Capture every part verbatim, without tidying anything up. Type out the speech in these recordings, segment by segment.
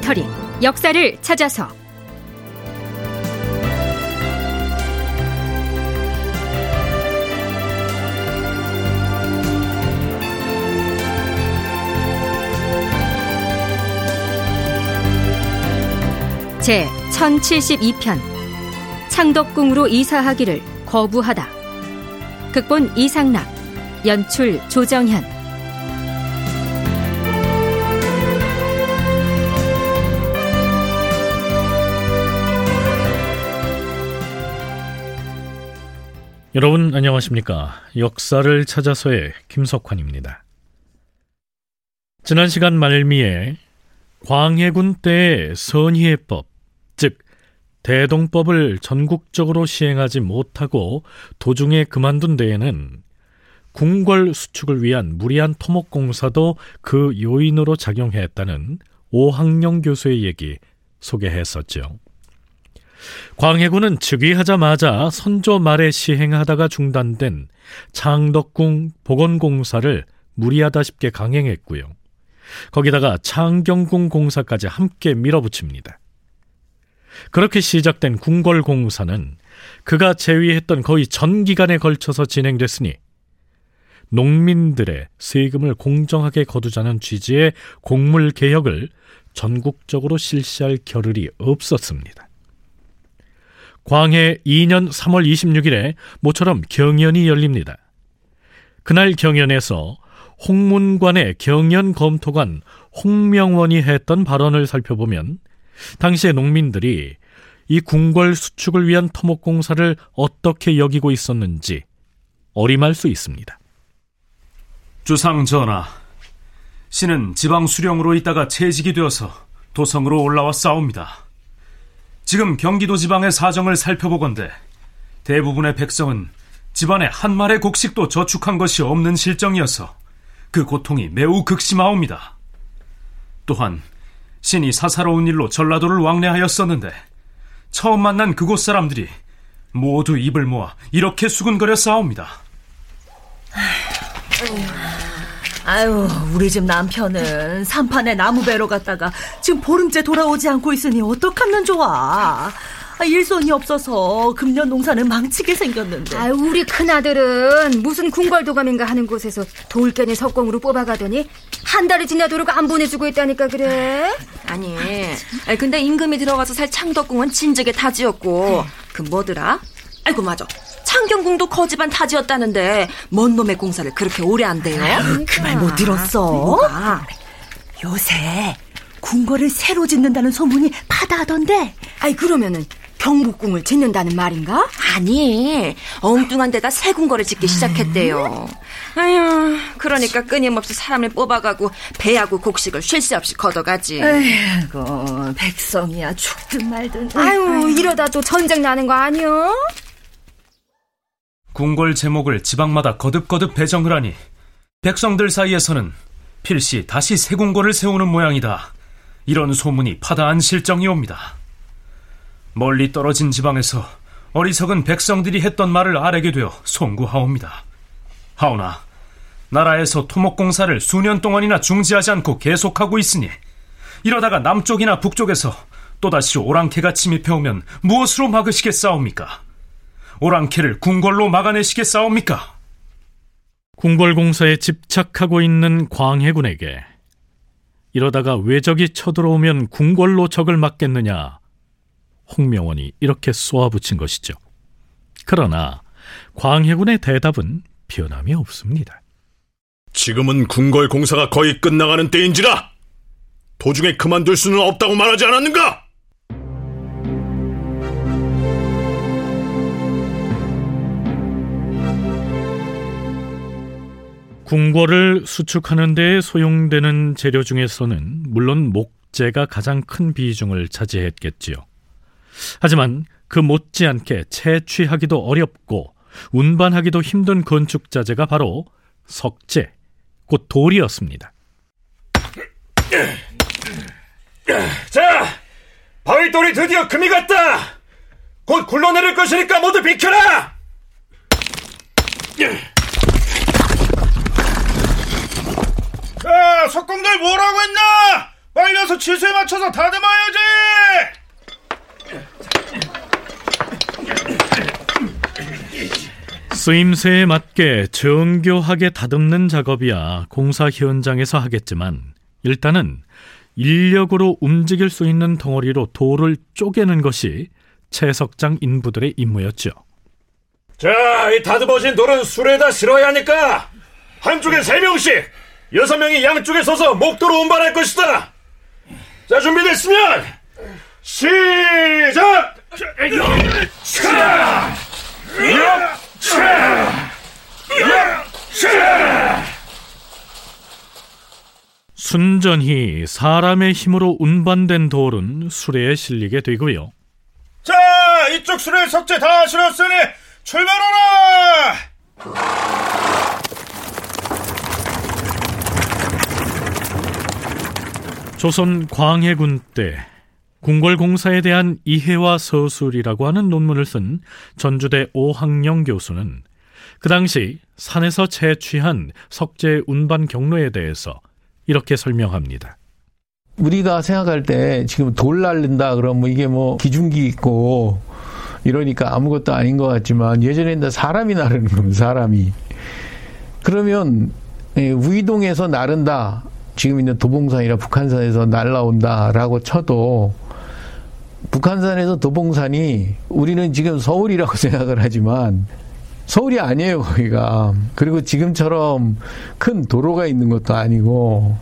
다큐멘터리 역사를 찾아서 제천칠십이 편 창덕궁으로 이사하기를 거부하다. 극본 이상락, 연출 조정현. 여러분 안녕하십니까? 역사를 찾아서의 김석환입니다. 지난 시간 말미에 광해군 때의 선희의법, 즉 대동법을 전국적으로 시행하지 못하고 도중에 그만둔 데에는 궁궐 수축을 위한 무리한 토목공사도 그 요인으로 작용했다는 오학영 교수의 얘기 소개했었죠. 광해군은 즉위하자마자 선조 말에 시행하다가 중단된 창덕궁 복원공사를 무리하다 싶게 강행했고요. 거기다가 창경궁 공사까지 함께 밀어붙입니다. 그렇게 시작된 궁궐공사는 그가 재위했던 거의 전 기간에 걸쳐서 진행됐으니 농민들의 세금을 공정하게 거두자는 취지의 공물개혁을 전국적으로 실시할 겨를이 없었습니다. 광해 이 년 삼월 이십육일에 모처럼 경연이 열립니다. 그날 경연에서 홍문관의 경연검토관 홍명원이 했던 발언을 살펴보면 당시의 농민들이 이 궁궐 수축을 위한 토목공사를 어떻게 여기고 있었는지 어림할 수 있습니다. 주상 전하, 신은 지방 수령으로 있다가 채직이 되어서 도성으로 올라와 싸웁니다. 지금 경기도 지방의 사정을 살펴보건대 대부분의 백성은 집안에 한 말의 곡식도 저축한 것이 없는 실정이어서 그 고통이 매우 극심하옵니다. 또한 신이 사사로운 일로 전라도를 왕래하였었는데 처음 만난 그곳 사람들이 모두 입을 모아 이렇게 수군거려 싸웁니다. 아유, 우리 집 남편은 산판에 나무 베러 갔다가 지금 보름째 돌아오지 않고 있으니 어떡하면 좋아. 일손이 없어서 금년 농사는 망치게 생겼는데. 아유, 우리 큰아들은 무슨 궁궐도감인가 하는 곳에서 돌깨는 석공으로 뽑아가더니 한 달이 지나도록 안 보내주고 있다니까 그래. 아니, 아니 근데 임금이 들어가서 살 창덕궁은 진즉에 다 지었고 그 뭐더라? 아이고 맞아, 창경궁도 거지반 다 지었다는데 뭔 놈의 공사를 그렇게 오래 한대요? 그 말 못 들었어? 아, 요새 궁궐을 새로 짓는다는 소문이 파다하던데. 아이, 그러면은 경복궁을 짓는다는 말인가? 아니, 엉뚱한 데다 새 궁궐을 짓기 시작했대요. 아유, 그러니까 끊임없이 사람을 뽑아가고 배하고 곡식을 쉴 새 없이 걷어가지. 아이고, 백성이야 죽든 말든. 아유, 이러다 또 전쟁 나는 거 아니요? 궁궐 제목을 지방마다 거듭거듭 배정을 하니 백성들 사이에서는 필시 다시 새 궁궐을 세우는 모양이다, 이런 소문이 파다한 실정이옵니다. 멀리 떨어진 지방에서 어리석은 백성들이 했던 말을 아뢰게 되어 송구하옵니다. 하오나 나라에서 토목공사를 수년 동안이나 중지하지 않고 계속하고 있으니 이러다가 남쪽이나 북쪽에서 또다시 오랑캐가 침입해오면 무엇으로 막으시겠사옵니까? 오랑캐를 궁궐로 막아내시겠사옵니까? 궁궐공사에 집착하고 있는 광해군에게 이러다가 외적이 쳐들어오면 궁궐로 적을 막겠느냐, 홍명원이 이렇게 쏘아붙인 것이죠. 그러나 광해군의 대답은 변함이 없습니다. 지금은 궁궐공사가 거의 끝나가는 때인지라 도중에 그만둘 수는 없다고 말하지 않았는가? 궁궐을 수축하는 데 소용되는 재료 중에서는 물론 목재가 가장 큰 비중을 차지했겠지요. 하지만 그 못지않게 채취하기도 어렵고 운반하기도 힘든 건축자재가 바로 석재, 곧 돌이었습니다. 자, 바위돌이 드디어 금이 갔다! 곧 굴러내릴 것이니까 모두 비켜라! 야, 석공들 뭐라고 했나? 빨려서 질서에 맞춰서 다듬어야지. 쓰임새에 맞게 정교하게 다듬는 작업이야 공사 현장에서 하겠지만, 일단은 인력으로 움직일 수 있는 덩어리로 돌을 쪼개는 것이 채석장 인부들의 임무였죠. 자, 이 다듬어진 돌은 수레에다 실어야 하니까 한쪽에 세 명씩, 여섯 명이 양쪽에 서서 목도로 운반할 것이다. 자, 준비됐으면 시작! 차! 야! 차! 야! 차! 순전히 사람의 힘으로 운반된 돌은 수레에 실리게 되고요. 자, 이쪽 수레 석재 다 실었으니 출발하라! 조선 광해군 때 궁궐공사에 대한 이해와 서술이라고 하는 논문을 쓴 전주대 오학영 교수는 그 당시 산에서 채취한 석재 운반 경로에 대해서 이렇게 설명합니다. 우리가 생각할 때 지금 돌 날린다 그러면 이게 뭐 기중기 있고 이러니까 아무것도 아닌 것 같지만, 예전에는 사람이 나르는 겁니다. 사람이. 그러면 우이동에서 나른다, 지금 있는 도봉산이나 북한산에서 날라온다라고 쳐도, 북한산에서 도봉산이 우리는 지금 서울이라고 생각을 하지만 서울이 아니에요, 거기가. 그리고 지금처럼 큰 도로가 있는 것도 아니고,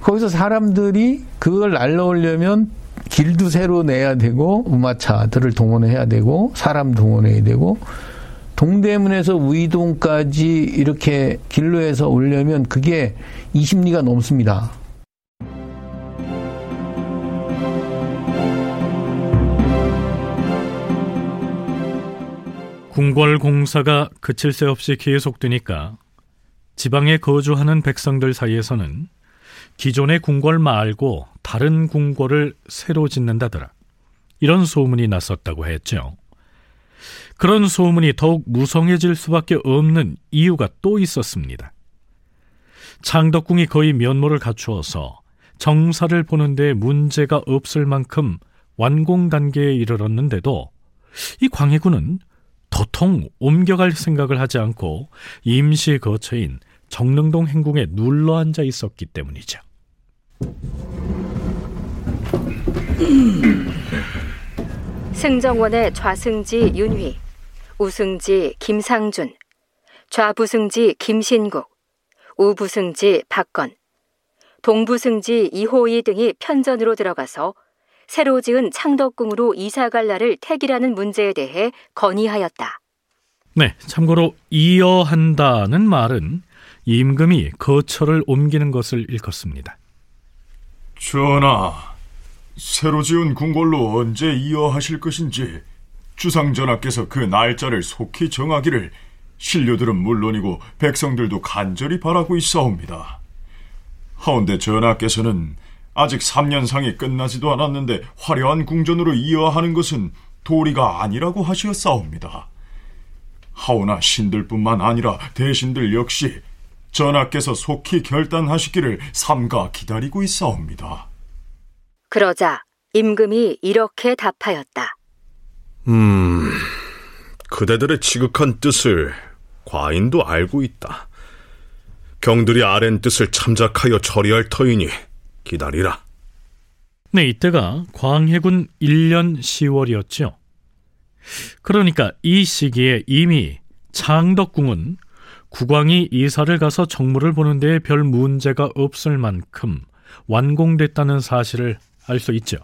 거기서 사람들이 그걸 날라오려면 길도 새로 내야 되고, 우마차들을 동원해야 되고, 사람 동원해야 되고, 동대문에서 우이동까지 이렇게 길로 해서 오려면 그게 이십 리가 넘습니다. 궁궐 공사가 그칠 새 없이 계속되니까 지방에 거주하는 백성들 사이에서는 기존의 궁궐 말고 다른 궁궐을 새로 짓는다더라, 이런 소문이 났었다고 했죠. 그런 소문이 더욱 무성해질 수밖에 없는 이유가 또 있었습니다. 창덕궁이 거의 면모를 갖추어서 정사를 보는 데 문제가 없을 만큼 완공 단계에 이르렀는데도 이 광해군은 도통 옮겨갈 생각을 하지 않고 임시 거처인 정릉동 행궁에 눌러앉아 있었기 때문이죠. 승정원의 좌승지 윤휘, 우승지 김상준, 좌부승지 김신국, 우부승지 박건, 동부승지 이호이 등이 편전으로 들어가서 새로 지은 창덕궁으로 이사갈 날을 택이라는 문제에 대해 건의하였다. 네, 참고로 이어한다는 말은 임금이 거처를 옮기는 것을 일컫습니다. 전하, 새로 지은 궁궐로 언제 이어하실 것인지 주상전하께서 그 날짜를 속히 정하기를 신료들은 물론이고 백성들도 간절히 바라고 있사옵니다. 하운데 전하께서는 아직 삼 년상이 끝나지도 않았는데 화려한 궁전으로 이어하는 것은 도리가 아니라고 하시었사옵니다. 하오나 신들뿐만 아니라 대신들 역시 전하께서 속히 결단하시기를 삼가 기다리고 있사옵니다. 그러자 임금이 이렇게 답하였다. 음, 그대들의 지극한 뜻을 과인도 알고 있다. 경들이 아랜 뜻을 참작하여 처리할 터이니 기다리라. 네, 이때가 광해군 일 년 시월이었죠. 그러니까 이 시기에 이미 창덕궁은 국왕이 이사를 가서 정무를 보는 데에 별 문제가 없을 만큼 완공됐다는 사실을 알 수 있죠.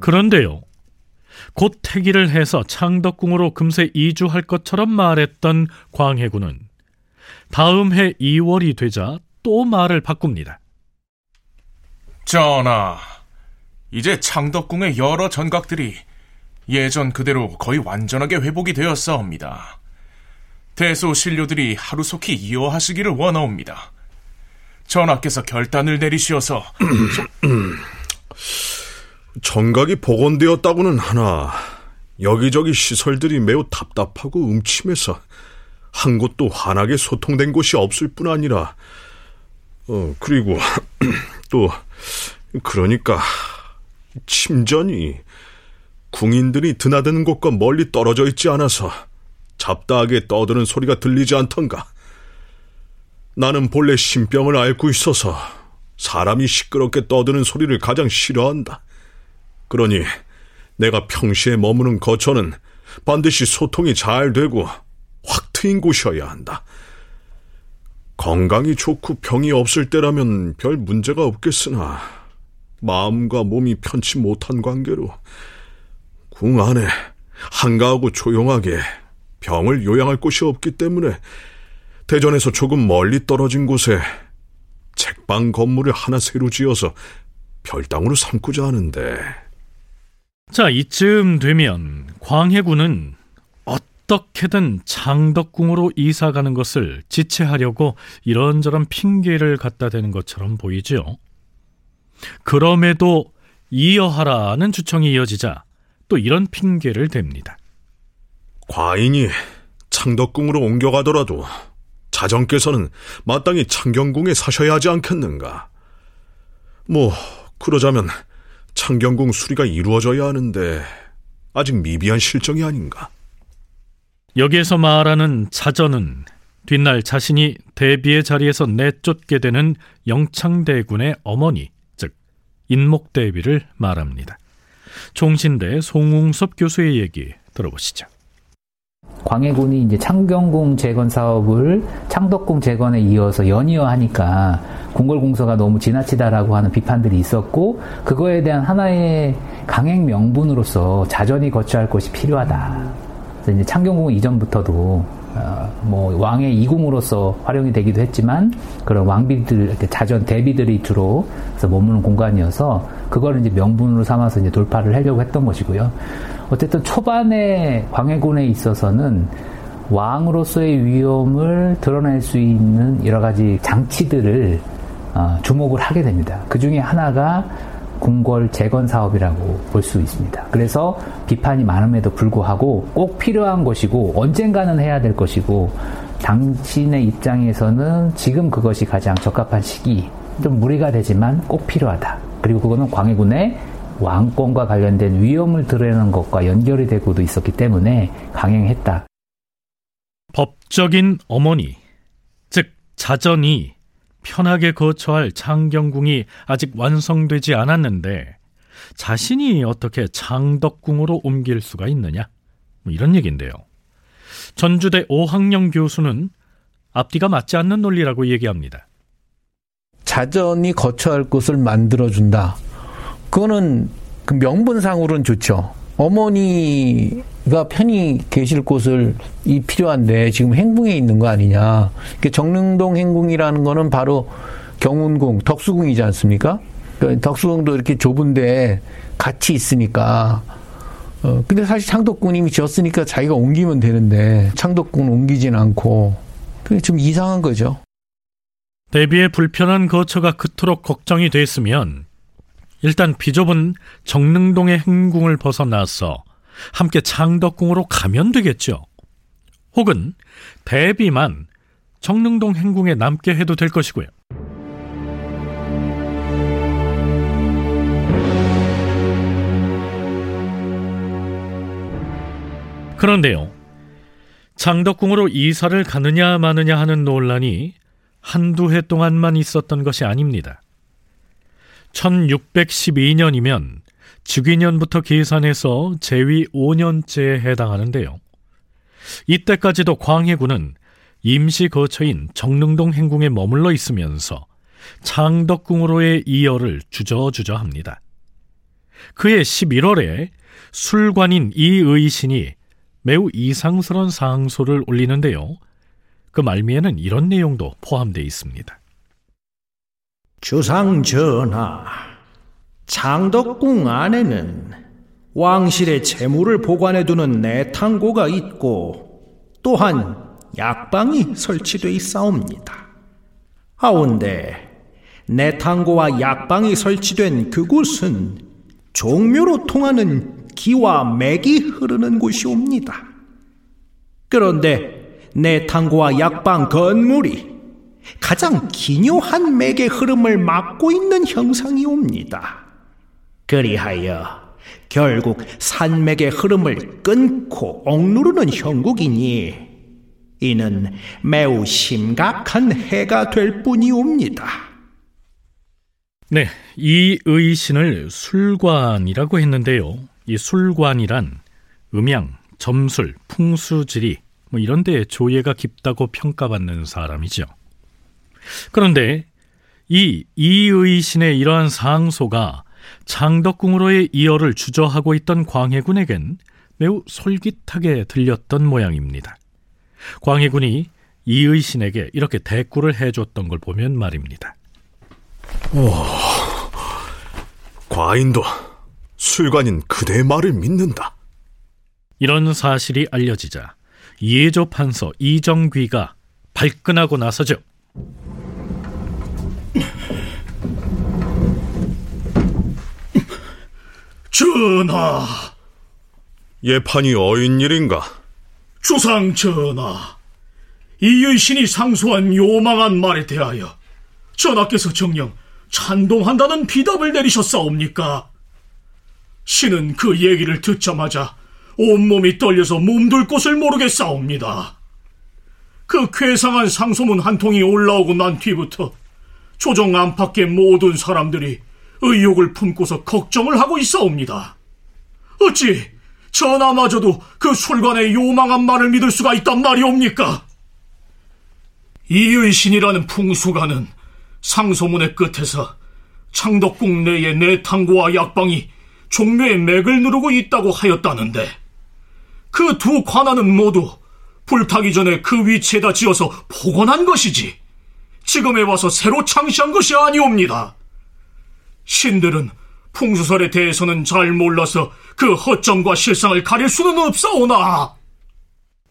그런데요, 곧 태기를 해서 창덕궁으로 금세 이주할 것처럼 말했던 광해군은 다음 해 이월이 되자 또 말을 바꿉니다. 전하, 이제 창덕궁의 여러 전각들이 예전 그대로 거의 완전하게 회복이 되었사옵니다. 대소 신료들이 하루속히 이어하시기를 원하옵니다. 전하께서 결단을 내리시어서 정각이 복원되었다고는 하나 여기저기 시설들이 매우 답답하고 음침해서 한 곳도 환하게 소통된 곳이 없을 뿐 아니라 어 그리고 또 그러니까 침전이 궁인들이 드나드는 곳과 멀리 떨어져 있지 않아서 잡다하게 떠드는 소리가 들리지 않던가. 나는 본래 신병을 앓고 있어서 사람이 시끄럽게 떠드는 소리를 가장 싫어한다. 그러니 내가 평시에 머무는 거처는 반드시 소통이 잘 되고 확 트인 곳이어야 한다. 건강이 좋고 병이 없을 때라면 별 문제가 없겠으나 마음과 몸이 편치 못한 관계로 궁 안에 한가하고 조용하게 병을 요양할 곳이 없기 때문에 대전에서 조금 멀리 떨어진 곳에 책방 건물을 하나 새로 지어서 별당으로 삼고자 하는데. 자, 이쯤 되면 광해군은 어떻게든 창덕궁으로 이사가는 것을 지체하려고 이런저런 핑계를 갖다 대는 것처럼 보이지요. 그럼에도 이어하라는 주청이 이어지자 또 이런 핑계를 댑니다. 과인이 창덕궁으로 옮겨가더라도 자정께서는 마땅히 창경궁에 사셔야 하지 않겠는가. 뭐 그러자면 창경궁 수리가 이루어져야 하는데 아직 미비한 실정이 아닌가. 여기에서 말하는 자전은 뒷날 자신이 대비의 자리에서 내쫓게 되는 영창대군의 어머니, 즉 인목대비를 말합니다. 총신대 송웅섭 교수의 얘기 들어보시죠. 광해군이 이제 창경궁 재건 사업을 창덕궁 재건에 이어서 연이어 하니까 궁궐공사가 너무 지나치다라고 하는 비판들이 있었고, 그거에 대한 하나의 강행 명분으로서 자전이 거처할 곳이 필요하다. 그래서 이제 창경궁은 이전부터도 어, 뭐 왕의 이궁으로서 활용이 되기도 했지만 그런 왕비들, 자전 대비들이 주로 그래서 머무는 공간이어서 그걸 이제 명분으로 삼아서 이제 돌파를 하려고 했던 것이고요. 어쨌든 초반에 광해군에 있어서는 왕으로서의 위엄을 드러낼 수 있는 여러 가지 장치들을 어, 주목을 하게 됩니다. 그 중에 하나가 궁궐 재건 사업이라고 볼 수 있습니다. 그래서 비판이 많음에도 불구하고 꼭 필요한 것이고 언젠가는 해야 될 것이고, 당신의 입장에서는 지금 그것이 가장 적합한 시기, 좀 무리가 되지만 꼭 필요하다. 그리고 그거는 광해군의 왕권과 관련된 위험을 드러내는 것과 연결이 되고도 있었기 때문에 강행했다. 법적인 어머니, 즉 자전이 편하게 거처할 창경궁이 아직 완성되지 않았는데 자신이 어떻게 창덕궁으로 옮길 수가 있느냐, 뭐 이런 얘기인데요. 전주대 오학영 교수는 앞뒤가 맞지 않는 논리라고 얘기합니다. 자전이 거처할 곳을 만들어준다, 그거는 그 명분상으로는 좋죠. 어머니가 편히 계실 곳을 이 필요한데 지금 행궁에 있는 거 아니냐. 그러니까 정릉동 행궁이라는 거는 바로 경운궁, 덕수궁이지 않습니까? 그러니까 덕수궁도 이렇게 좁은데 같이 있으니까. 어, 근데 사실 창덕궁 이미 지었으니까 자기가 옮기면 되는데 창덕궁은 옮기진 않고 그게 좀 이상한 거죠. 대비의 불편한 거처가 그토록 걱정이 됐으면 일단 비좁은 정릉동의 행궁을 벗어나서 함께 창덕궁으로 가면 되겠죠. 혹은 대비만 정릉동 행궁에 남게 해도 될 것이고요. 그런데요, 창덕궁으로 이사를 가느냐 마느냐 하는 논란이 한두 해 동안만 있었던 것이 아닙니다. 천육백십이 년이면 즉위년부터 계산해서 제위 오 년째에 해당하는데요. 이때까지도 광해군은 임시 거처인 정릉동 행궁에 머물러 있으면서 창덕궁으로의 이어를 주저주저합니다. 그해 십일월에 술관인 이의신이 매우 이상스러운 상소를 올리는데요. 그 말미에는 이런 내용도 포함되어 있습니다. 주상전하, 창덕궁 안에는 왕실의 재물을 보관해두는 내탕고가 있고 또한 약방이 설치되어 있사옵니다. 하온데 내탕고와 약방이 설치된 그곳은 종묘로 통하는 기와 맥이 흐르는 곳이옵니다. 그런데 내탕고와 약방 건물이 가장 기묘한 맥의 흐름을 막고 있는 형상이옵니다. 그리하여 결국 산맥의 흐름을 끊고 억누르는 형국이니 이는 매우 심각한 해가 될 뿐이옵니다. 네, 이 의신을 술관이라고 했는데요. 이 술관이란 음양, 점술, 풍수지리 뭐 이런 데 조예가 깊다고 평가받는 사람이죠. 그런데 이 이의신의 이러한 상소가 창덕궁으로의 이어를 주저하고 있던 광해군에겐 매우 솔깃하게 들렸던 모양입니다. 광해군이 이의신에게 이렇게 대꾸를 해줬던 걸 보면 말입니다. 오, 과인도 술관인 그대의 말을 믿는다. 이런 사실이 알려지자 예조판서 이정귀가 발끈하고 나서죠. 전하, 예판이 어인 일인가? 주상 전하, 이의신이 상소한 요망한 말에 대하여 전하께서 정녕 찬동한다는 비답을 내리셨사옵니까? 신은 그 얘기를 듣자마자 온몸이 떨려서 몸둘 곳을 모르겠사옵니다. 그 괴상한 상소문 한 통이 올라오고 난 뒤부터 조정 안팎의 모든 사람들이 의욕을 품고서 걱정을 하고 있사옵니다. 어찌 전하마저도 그 술관의 요망한 말을 믿을 수가 있단 말이옵니까? 이의신이라는 풍수가는 상소문의 끝에서 창덕궁 내의 내탕고와 약방이 종묘의 맥을 누르고 있다고 하였다는데 그 두 관아는 모두 불타기 전에 그 위치에다 지어서 복원한 것이지 지금에 와서 새로 창시한 것이 아니옵니다. 신들은 풍수설에 대해서는 잘 몰라서 그 허점과 실상을 가릴 수는 없사오나.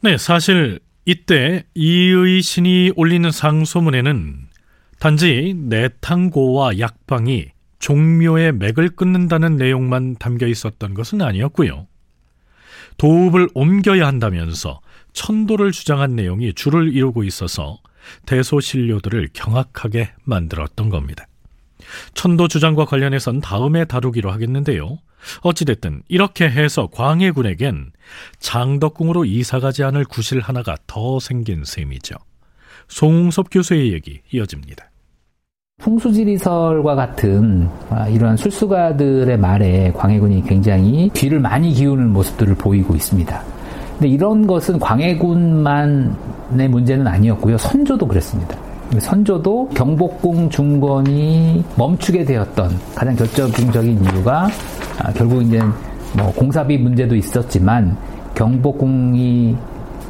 네, 사실 이때 이의신이 올리는 상소문에는 단지 내탕고와 약방이 종묘의 맥을 끊는다는 내용만 담겨 있었던 것은 아니었고요. 도읍을 옮겨야 한다면서 천도를 주장한 내용이 주를 이루고 있어서 대소신료들을 경악하게 만들었던 겁니다. 천도 주장과 관련해선 다음에 다루기로 하겠는데요. 어찌됐든 이렇게 해서 광해군에겐 창덕궁으로 이사가지 않을 구실 하나가 더 생긴 셈이죠. 송웅섭 교수의 얘기 이어집니다. 풍수지리설과 같은 이러한 술수가들의 말에 광해군이 굉장히 귀를 많이 기우는 모습들을 보이고 있습니다. 근데 이런 것은 광해군만의 문제는 아니었고요. 선조도 그랬습니다. 선조도 경복궁 중건이 멈추게 되었던 가장 결정적인 이유가 결국 이제 뭐 공사비 문제도 있었지만 경복궁이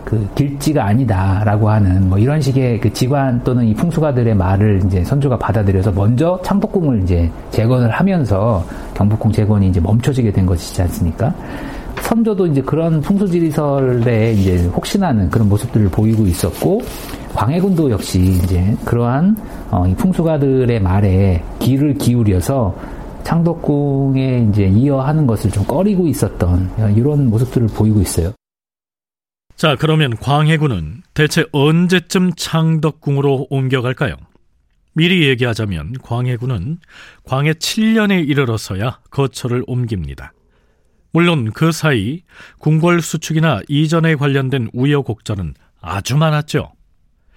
그 길지가 아니다라고 하는 뭐 이런 식의 그 지관 또는 이 풍수가들의 말을 이제 선조가 받아들여서 먼저 창덕궁을 이제 재건을 하면서 경복궁 재건이 이제 멈춰지게 된 것이지 않습니까? 선조도 이제 그런 풍수지리설에 이제 혹신하는 그런 모습들을 보이고 있었고 광해군도 역시 이제 그러한 어 이 풍수가들의 말에 귀를 기울여서 창덕궁에 이제 이어하는 것을 좀 꺼리고 있었던 이런 모습들을 보이고 있어요. 자, 그러면 광해군은 대체 언제쯤 창덕궁으로 옮겨갈까요? 미리 얘기하자면 광해군은 광해 칠 년에 이르러서야 거처를 옮깁니다. 물론 그 사이 궁궐 수축이나 이전에 관련된 우여곡절은 아주 많았죠.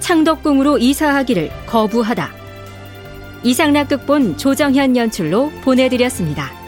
창덕궁으로 이사하기를 거부하다. 이상락 극본, 조정현 연출로 보내드렸습니다.